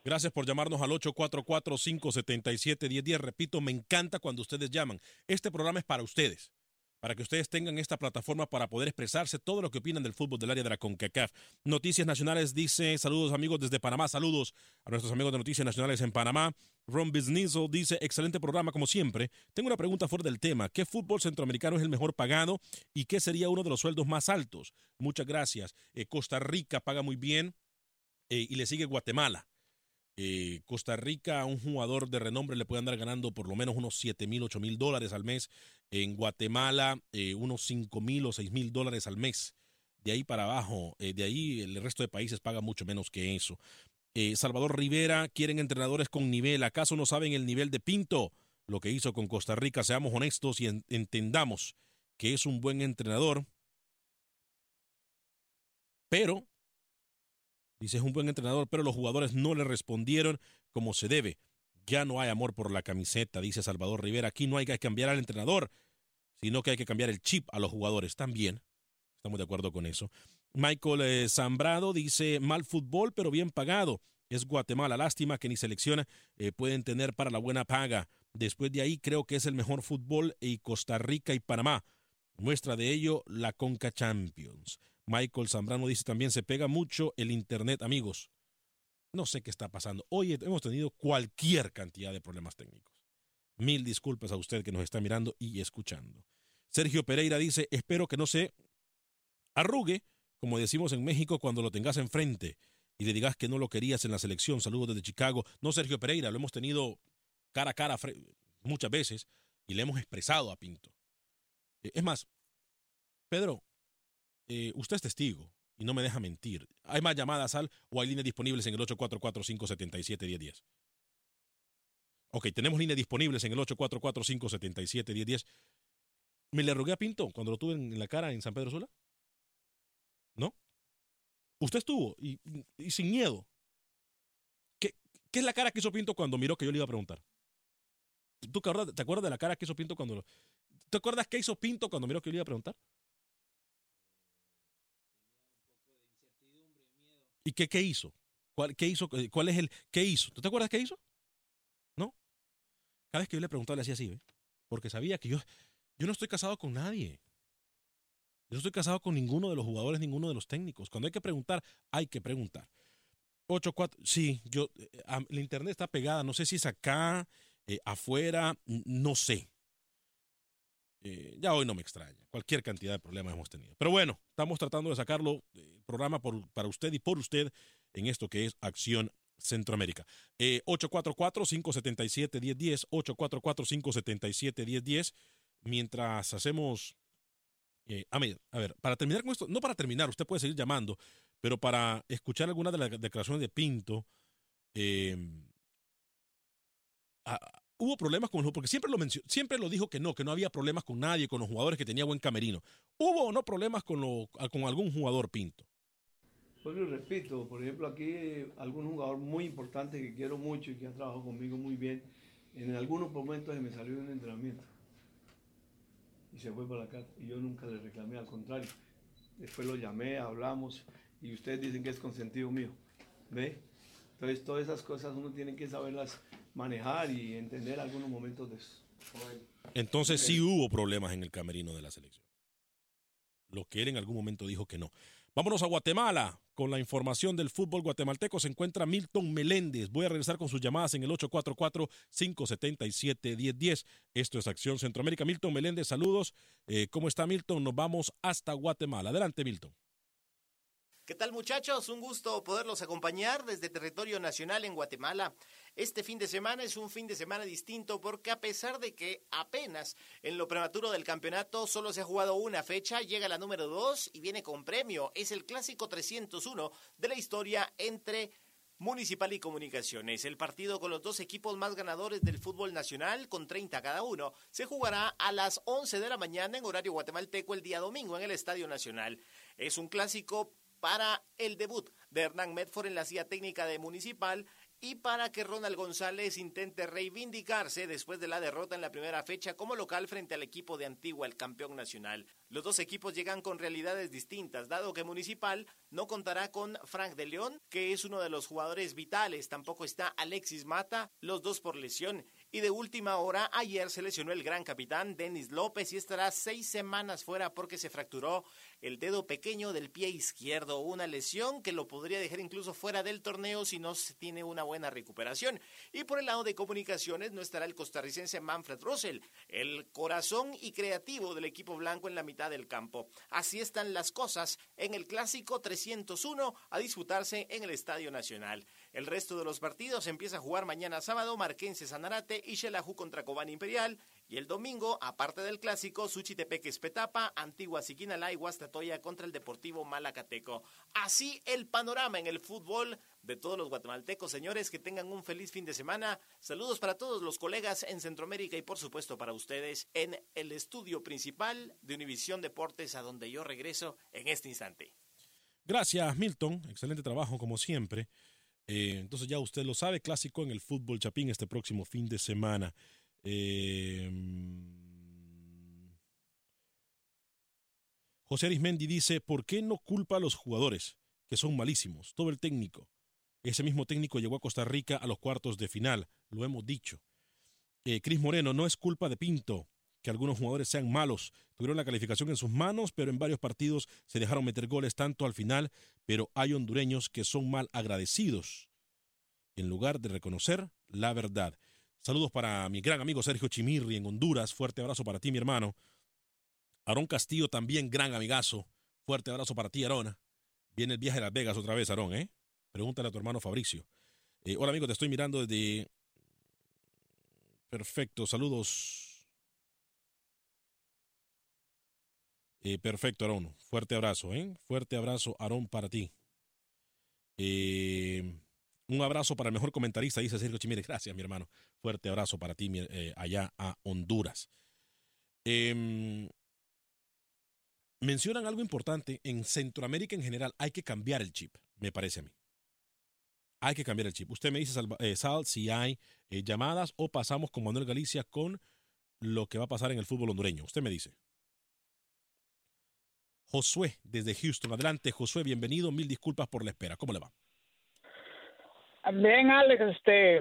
Gracias por llamarnos al ocho cuatro cuatro, cinco siete siete, uno cero uno cero. Repito, me encanta cuando ustedes llaman. Este programa es para ustedes, para que ustedes tengan esta plataforma para poder expresarse todo lo que opinan del fútbol del área de la CONCACAF. Noticias Nacionales dice, saludos amigos desde Panamá, saludos a nuestros amigos de Noticias Nacionales en Panamá. Ron Bisnizo dice, excelente programa como siempre. Tengo una pregunta fuera del tema, ¿qué fútbol centroamericano es el mejor pagado y qué sería uno de los sueldos más altos? Muchas gracias. Eh, Costa Rica paga muy bien eh, y le sigue Guatemala. Eh, Costa Rica a un jugador de renombre le puede andar ganando por lo menos unos siete mil, ocho mil dólares al mes. En Guatemala eh, unos cinco mil o seis mil dólares al mes. De ahí para abajo, eh, de ahí el resto de países paga mucho menos que eso. Eh, Salvador Rivera, quieren entrenadores con nivel. ¿Acaso no saben el nivel de Pinto? Lo que hizo con Costa Rica, seamos honestos y en- entendamos que es un buen entrenador. Pero... Dice, es un buen entrenador, pero los jugadores no le respondieron como se debe. Ya no hay amor por la camiseta, dice Salvador Rivera. Aquí no hay que cambiar al entrenador, sino que hay que cambiar el chip a los jugadores. También estamos de acuerdo con eso. Michael Zambrado dice, mal fútbol, pero bien pagado. Es Guatemala, lástima que ni selección eh, pueden tener para la buena paga. Después de ahí creo que es el mejor fútbol y Costa Rica y Panamá. Muestra de ello la Conca Champions. Michael Zambrano dice también, se pega mucho el internet, amigos. No sé qué está pasando. Hoy hemos tenido cualquier cantidad de problemas técnicos. Mil disculpas a usted que nos está mirando y escuchando. Sergio Pereira dice, espero que no se arrugue, como decimos en México, cuando lo tengas enfrente y le digas que no lo querías en la selección. Saludos desde Chicago. No, Sergio Pereira, lo hemos tenido cara a cara muchas veces y le hemos expresado a Pinto. Es más, Pedro, Eh, usted es testigo y no me deja mentir. ¿Hay más llamadas al o hay líneas disponibles en el ocho cuatro cuatro, cinco siete siete, uno cero uno cero? Ok, tenemos líneas disponibles en el ocho cuatro cuatro, cinco siete siete, uno cero uno cero. ¿Me le arrugué a Pinto cuando lo tuve en la cara en San Pedro Sula? ¿No? Usted estuvo y, y sin miedo. ¿Qué, ¿Qué es la cara que hizo Pinto cuando miró que yo le iba a preguntar? ¿Tú te acuerdas, te acuerdas de la cara que hizo Pinto cuando lo... ¿Te acuerdas qué hizo Pinto cuando miró que yo le iba a preguntar? ¿Y qué, qué hizo? ¿Cuál, qué hizo? ¿Cuál es el qué hizo? ¿Tú te acuerdas qué hizo? ¿No? Cada vez que yo le preguntaba le hacía así, ¿ve? Porque sabía que yo, yo no estoy casado con nadie. Yo no estoy casado con ninguno de los jugadores, ninguno de los técnicos. Cuando hay que preguntar, hay que preguntar. ocho cuatro Sí, yo, la internet está pegada. No sé si es acá, eh, afuera, no sé. Eh, ya hoy no me extraña, cualquier cantidad de problemas hemos tenido. Pero bueno, estamos tratando de sacarlo, eh, programa por, para usted y por usted en esto que es Acción Centroamérica. Eh, ocho cuatro cuatro, cinco siete siete, uno cero uno cero, ocho cuatro cuatro, cinco siete siete, uno cero uno cero. Mientras hacemos... Eh, a, mí, a ver, para terminar con esto, no para terminar, usted puede seguir llamando, pero para escuchar algunas de las declaraciones de Pinto, eh, a, hubo problemas con los, porque siempre lo mencionó, siempre lo dijo que no, que no había problemas con nadie, con los jugadores, que tenía buen camerino. ¿Hubo o no problemas con, lo, con algún jugador, Pinto? Bueno, repito, por ejemplo, aquí algún jugador muy importante que quiero mucho y que ha trabajado conmigo muy bien, en algunos momentos se me salió en un entrenamiento y se fue para la casa y yo nunca le reclamé, al contrario. Después lo llamé, hablamos y ustedes dicen que es consentido mío, ¿ve? Entonces todas esas cosas uno tiene que saberlas manejar y entender algunos momentos de eso. Entonces sí hubo problemas en el camerino de la selección. Lo que él en algún momento dijo que no. Vámonos a Guatemala. Con la información del fútbol guatemalteco se encuentra Milton Meléndez. Voy a regresar con sus llamadas en el ocho cuatro cuatro, cinco siete siete, uno cero uno cero. Esto es Acción Centroamérica. Milton Meléndez, saludos. Eh, ¿Cómo está Milton? Nos vamos hasta Guatemala. Adelante, Milton. ¿Qué tal, muchachos? Un gusto poderlos acompañar desde territorio nacional en Guatemala. Este fin de semana es un fin de semana distinto porque a pesar de que apenas en lo prematuro del campeonato solo se ha jugado una fecha, llega la número dos y viene con premio. Es el clásico trescientos uno de la historia entre Municipal y Comunicaciones. El partido con los dos equipos más ganadores del fútbol nacional, con treinta cada uno, se jugará a las once de la mañana en horario guatemalteco el día domingo en el Estadio Nacional. Es un clásico para el debut de Hernán Medford en la silla técnica de Municipal, y para que Ronald González intente reivindicarse después de la derrota en la primera fecha como local frente al equipo de Antigua, el campeón nacional. Los dos equipos llegan con realidades distintas, dado que Municipal no contará con Frank de León, que es uno de los jugadores vitales, tampoco está Alexis Mata, los dos por lesión. Y de última hora, ayer se lesionó el gran capitán Denis López y estará seis semanas fuera porque se fracturó el dedo pequeño del pie izquierdo, una lesión que lo podría dejar incluso fuera del torneo si no se tiene una buena recuperación. Y por el lado de comunicaciones no estará el costarricense Manfred Russell, el corazón y creativo del equipo blanco en la mitad del campo. Así están las cosas en el clásico trescientos uno a disputarse en el Estadio Nacional. El resto de los partidos empieza a jugar mañana sábado Marquenses Anarate y Xelajú contra Cobán Imperial. Y el domingo, aparte del clásico, Suchitepeque-Espetapa, Antigua Siquinalá y Guastatoya contra el Deportivo Malacateco. Así el panorama en el fútbol de todos los guatemaltecos. Señores, que tengan un feliz fin de semana. Saludos para todos los colegas en Centroamérica y por supuesto para ustedes en el estudio principal de Univisión Deportes, a donde yo regreso en este instante. Gracias, Milton. Excelente trabajo, como siempre. Eh, entonces ya usted lo sabe, clásico en el fútbol chapín este próximo fin de semana. Eh, José Arismendi dice: ¿por qué no culpa a los jugadores que son malísimos? Todo el técnico. Ese mismo técnico llegó a Costa Rica a los cuartos de final, lo hemos dicho. eh, Cris Moreno: no es culpa de Pinto que algunos jugadores sean malos, tuvieron la calificación en sus manos, pero en varios partidos se dejaron meter goles tanto al final, pero hay hondureños que son mal agradecidos en lugar de reconocer la verdad. Saludos para mi gran amigo Sergio Chimirri en Honduras. Fuerte abrazo para ti, mi hermano. Aarón Castillo también, gran amigazo. Fuerte abrazo para ti, Aarón. Viene el viaje a Las Vegas otra vez, Aarón, ¿eh? Pregúntale a tu hermano Fabricio. Eh, hola, amigo, te estoy mirando desde... Perfecto, saludos. Eh, perfecto, Aarón. Fuerte abrazo, ¿eh? Fuerte abrazo, Aarón, para ti. Eh... Un abrazo para el mejor comentarista, dice Sergio Chimírez. Gracias, mi hermano. Fuerte abrazo para ti, eh, allá a Honduras. Eh, mencionan algo importante. En Centroamérica en general hay que cambiar el chip, me parece a mí. Hay que cambiar el chip. Usted me dice, Sal, eh, Sal si hay eh, llamadas o pasamos con Manuel Galicia con lo que va a pasar en el fútbol hondureño. Usted me dice. Josué, desde Houston. Adelante, Josué, bienvenido. Mil disculpas por la espera. ¿Cómo le va? Bien, Alex, este,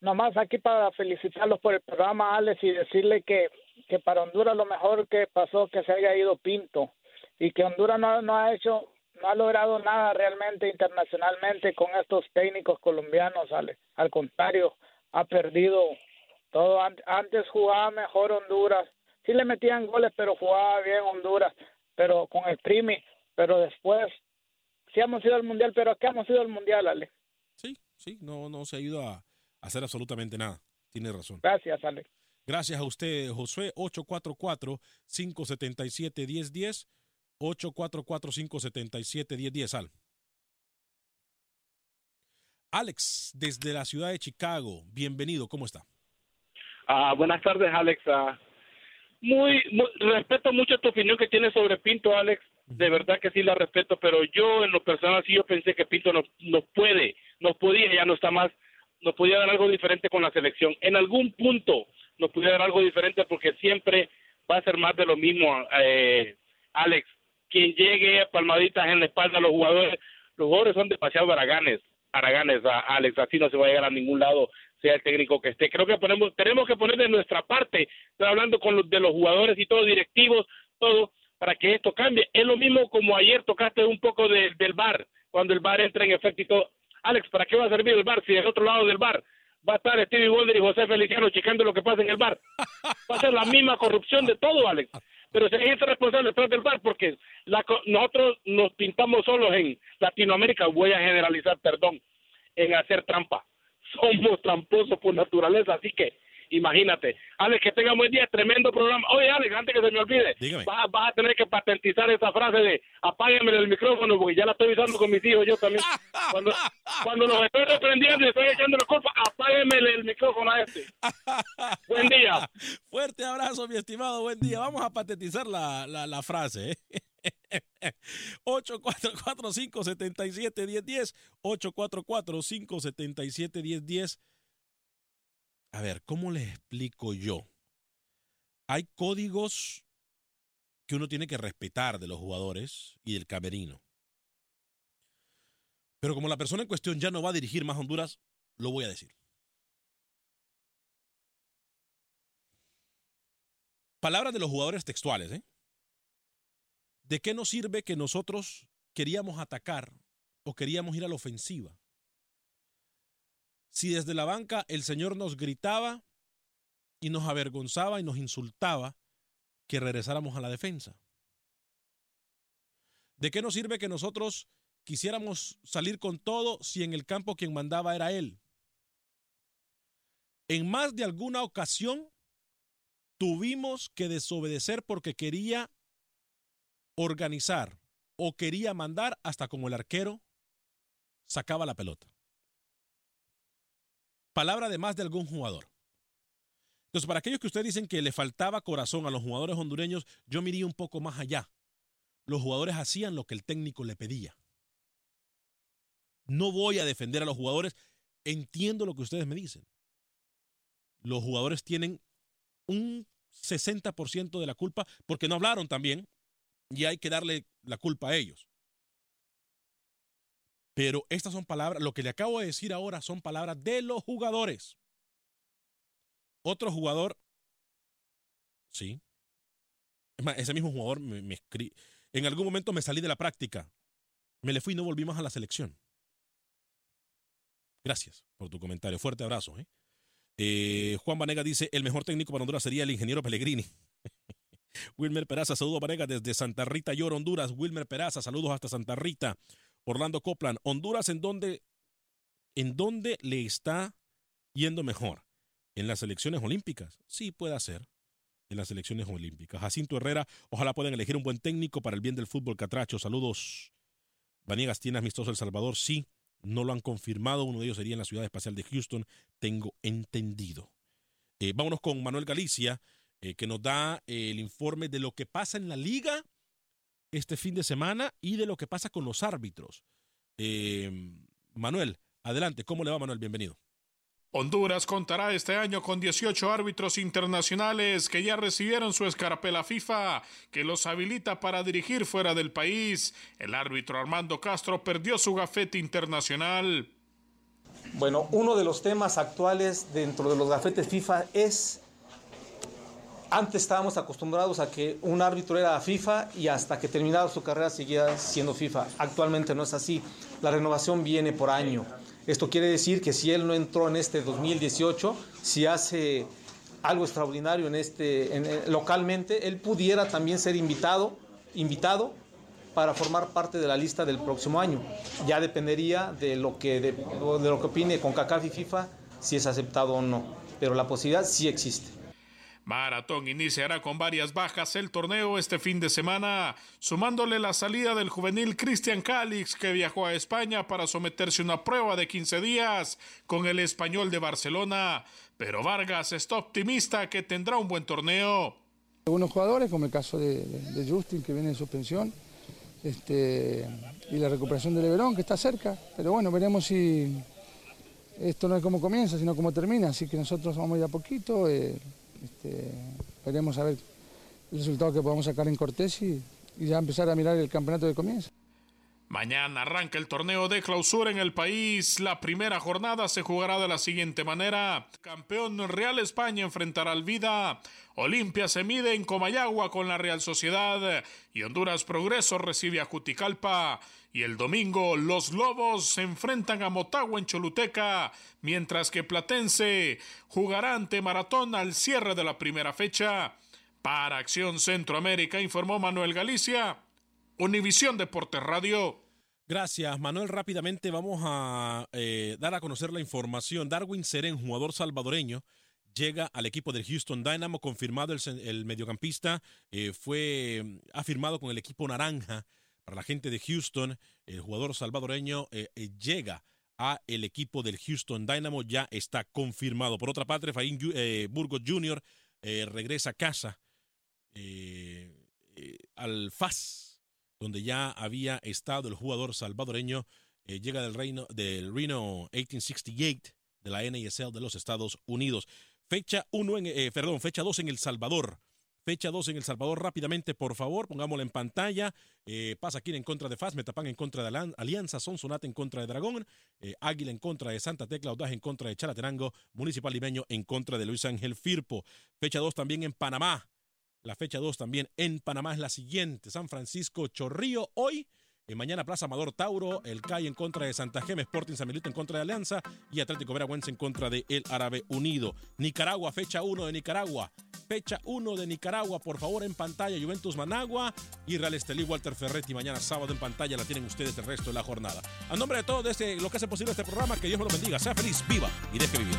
nomás aquí para felicitarlos por el programa, Alex, y decirle que, que para Honduras lo mejor que pasó es que se haya ido Pinto, y que Honduras no, no ha hecho, no ha logrado nada realmente internacionalmente con estos técnicos colombianos, Alex. Al contrario, ha perdido todo. Antes jugaba mejor Honduras, sí le metían goles, pero jugaba bien Honduras, pero con el primi, pero después sí hemos ido al Mundial, pero aquí hemos ido al Mundial, Alex. Sí, sí, no, no se ha ido a, a hacer absolutamente nada. Tiene razón. Gracias, Alex. Gracias a usted, Josué. ocho cuatro cuatro, cinco siete siete, uno cero uno cero. ocho cuatro cuatro, cinco siete siete, uno cero uno cero, Al. Alex, desde la ciudad de Chicago. Bienvenido, ¿cómo está? Uh, buenas tardes, Alex. Uh, muy, muy, respeto mucho tu opinión que tienes sobre Pinto, Alex. De verdad que sí la respeto, pero yo en lo personal sí yo pensé que Pinto no, no puede, no podía, ya no está más, nos podía dar algo diferente con la selección. En algún punto nos podía dar algo diferente porque siempre va a ser más de lo mismo, eh, Alex. Quien llegue palmaditas en la espalda a los jugadores, los jugadores son demasiado haraganes, haraganes, a Alex, así no se va a llegar a ningún lado, sea el técnico que esté. Creo que ponemos, tenemos que poner de nuestra parte, estoy hablando con los, de los jugadores y todos, directivos, todo, para que esto cambie. Es lo mismo como ayer tocaste un poco de, del V A R, cuando el V A R entra en efecto y todo. Alex, ¿para qué va a servir el V A R si del otro lado del V A R va a estar Stevie Wonder y José Feliciano checando lo que pasa en el V A R? Va a ser la misma corrupción de todo, Alex. Pero se es responsable detrás del V A R porque la, nosotros nos pintamos solos en Latinoamérica, voy a generalizar, perdón, en hacer trampa. Somos tramposos por naturaleza, así que imagínate. Alex, que tenga un buen día, tremendo programa. Oye, Alex, antes que se me olvide, vas, vas a tener que patentizar esa frase de apáguenme el micrófono, porque ya la estoy usando con mis hijos yo también. Cuando, cuando los estoy reprendiendo y estoy echando la culpa, apáguenme el micrófono a este. Buen día. Fuerte abrazo, mi estimado, buen día. Vamos a patentizar la, la, la frase, ¿eh? ocho cuatro cuatro, cinco siete siete, uno cero uno cero, ocho cuatro cuatro, cinco siete siete, uno cero uno cero. A ver, ¿cómo les explico yo? Hay códigos que uno tiene que respetar de los jugadores y del camerino. Pero como la persona en cuestión ya no va a dirigir más Honduras, lo voy a decir. Palabras de los jugadores textuales, ¿eh? ¿De qué nos sirve que nosotros queríamos atacar o queríamos ir a la ofensiva? Si desde la banca el señor nos gritaba y nos avergonzaba y nos insultaba que regresáramos a la defensa. ¿De qué nos sirve que nosotros quisiéramos salir con todo si en el campo quien mandaba era él? En más de alguna ocasión tuvimos que desobedecer porque quería organizar o quería mandar, hasta como el arquero sacaba la pelota. Palabra de más de algún jugador. Entonces, para aquellos que ustedes dicen que le faltaba corazón a los jugadores hondureños, yo me iría un poco más allá. Los jugadores hacían lo que el técnico le pedía. No voy a defender a los jugadores. Entiendo lo que ustedes me dicen. Los jugadores tienen un sesenta por ciento de la culpa porque no hablaron también y hay que darle la culpa a ellos. Pero estas son palabras, lo que le acabo de decir ahora son palabras de los jugadores. Otro jugador, sí, ese mismo jugador me, me escribió. En algún momento me salí de la práctica, me le fui y no volví más a la selección. Gracias por tu comentario, fuerte abrazo, ¿eh? Eh, Juan Vanega dice, el mejor técnico para Honduras sería el ingeniero Pellegrini. Wilmer Peraza, saludos Vanega desde Santa Rita, Lloro, Honduras. Wilmer Peraza, saludos hasta Santa Rita. Orlando Copland, Honduras, ¿en dónde, en dónde le está yendo mejor? ¿En las selecciones olímpicas? Sí, puede ser. En las selecciones olímpicas. Jacinto Herrera, ojalá puedan elegir un buen técnico para el bien del fútbol catracho. Saludos. Vanegas, ¿tiene amistoso El Salvador? Sí. No lo han confirmado, uno de ellos sería en la Ciudad Espacial de Houston, tengo entendido. Eh, vámonos con Manuel Galicia, eh, que nos da eh, el informe de lo que pasa en la liga este fin de semana y de lo que pasa con los árbitros. Eh, Manuel, adelante, ¿cómo le va, Manuel? Bienvenido. Honduras contará este año con dieciocho árbitros internacionales que ya recibieron su escarpela FIFA, que los habilita para dirigir fuera del país. El árbitro Armando Castro perdió su gafete internacional. Bueno, uno de los temas actuales dentro de los gafetes FIFA es... Antes estábamos acostumbrados a que un árbitro era FIFA y hasta que terminaba su carrera seguía siendo FIFA. Actualmente no es así. La renovación viene por año. Esto quiere decir que si él no entró en este dos mil dieciocho, si hace algo extraordinario en este, en, localmente, él pudiera también ser invitado, invitado para formar parte de la lista del próximo año. Ya dependería de lo que, de, de lo que opine CONCACAF y FIFA, si es aceptado o no. Pero la posibilidad sí existe. Maratón iniciará con varias bajas el torneo este fin de semana, sumándole la salida del juvenil Cristian Calix, que viajó a España para someterse a una prueba de quince días con el Español de Barcelona. Pero Vargas está optimista que tendrá un buen torneo. Algunos jugadores, como el caso de, de, de Justin, que viene en suspensión, este, y la recuperación de Leverón, que está cerca. Pero bueno, veremos si esto no es como comienza, sino como termina. Así que nosotros vamos a ir a poquito. Eh, Este, veremos a ver el resultado que podamos sacar en Cortés y, y ya empezar a mirar el campeonato de comienzo. Mañana arranca el torneo de clausura en el país. La primera jornada se jugará de la siguiente manera. Campeón Real España enfrentará al Vida. Olimpia se mide en Comayagua con la Real Sociedad. Y Honduras Progreso recibe a Juticalpa. Y el domingo los Lobos se enfrentan a Motagua en Choluteca. Mientras que Platense jugará ante Maratón al cierre de la primera fecha. Para Acción Centroamérica informó Manuel Galicia, Univisión Deportes Radio. Gracias, Manuel. Rápidamente vamos a eh, dar a conocer la información. Darwin Serén, jugador salvadoreño, llega al equipo del Houston Dynamo. Confirmado el, el mediocampista, eh, fue ha firmado con el equipo naranja. Para la gente de Houston, el jugador salvadoreño eh, eh, llega a el equipo del Houston Dynamo. Ya está confirmado. Por otra parte, Efraín eh, Burgos junior eh, regresa a casa eh, eh, al F A S. donde ya había estado el jugador salvadoreño, eh, llega del, reino, del Reno mil ochocientos sesenta y ocho de la N I S L de los Estados Unidos. Fecha uno en, eh, perdón, fecha dos en El Salvador. Fecha dos en El Salvador, rápidamente, por favor, pongámosla en pantalla. Eh, Pasaquín en contra de F A S, Metapán en contra de Alianza, Sonsonate en contra de Dragón, eh, Águila en contra de Santa Tecla, Audaz en contra de Chalatenango, Municipal Limeño en contra de Luis Ángel Firpo. Fecha dos también en Panamá. La fecha dos también en Panamá es la siguiente. San Francisco, Chorrillo, hoy. Eh, mañana Plaza Amador Tauro, el C A I en contra de Santa Gema, Sporting San Miguelito en contra de Alianza y Atlético Veragüense en contra de El Árabe Unido. Nicaragua, fecha uno de Nicaragua. Fecha uno de Nicaragua, por favor, en pantalla. Juventus Managua y Real Estelí, Walter Ferretti. Mañana sábado en pantalla la tienen ustedes el resto de la jornada. A nombre de todo de este, lo que hace posible este programa, que Dios me lo bendiga. Sea feliz, viva y deje vivir.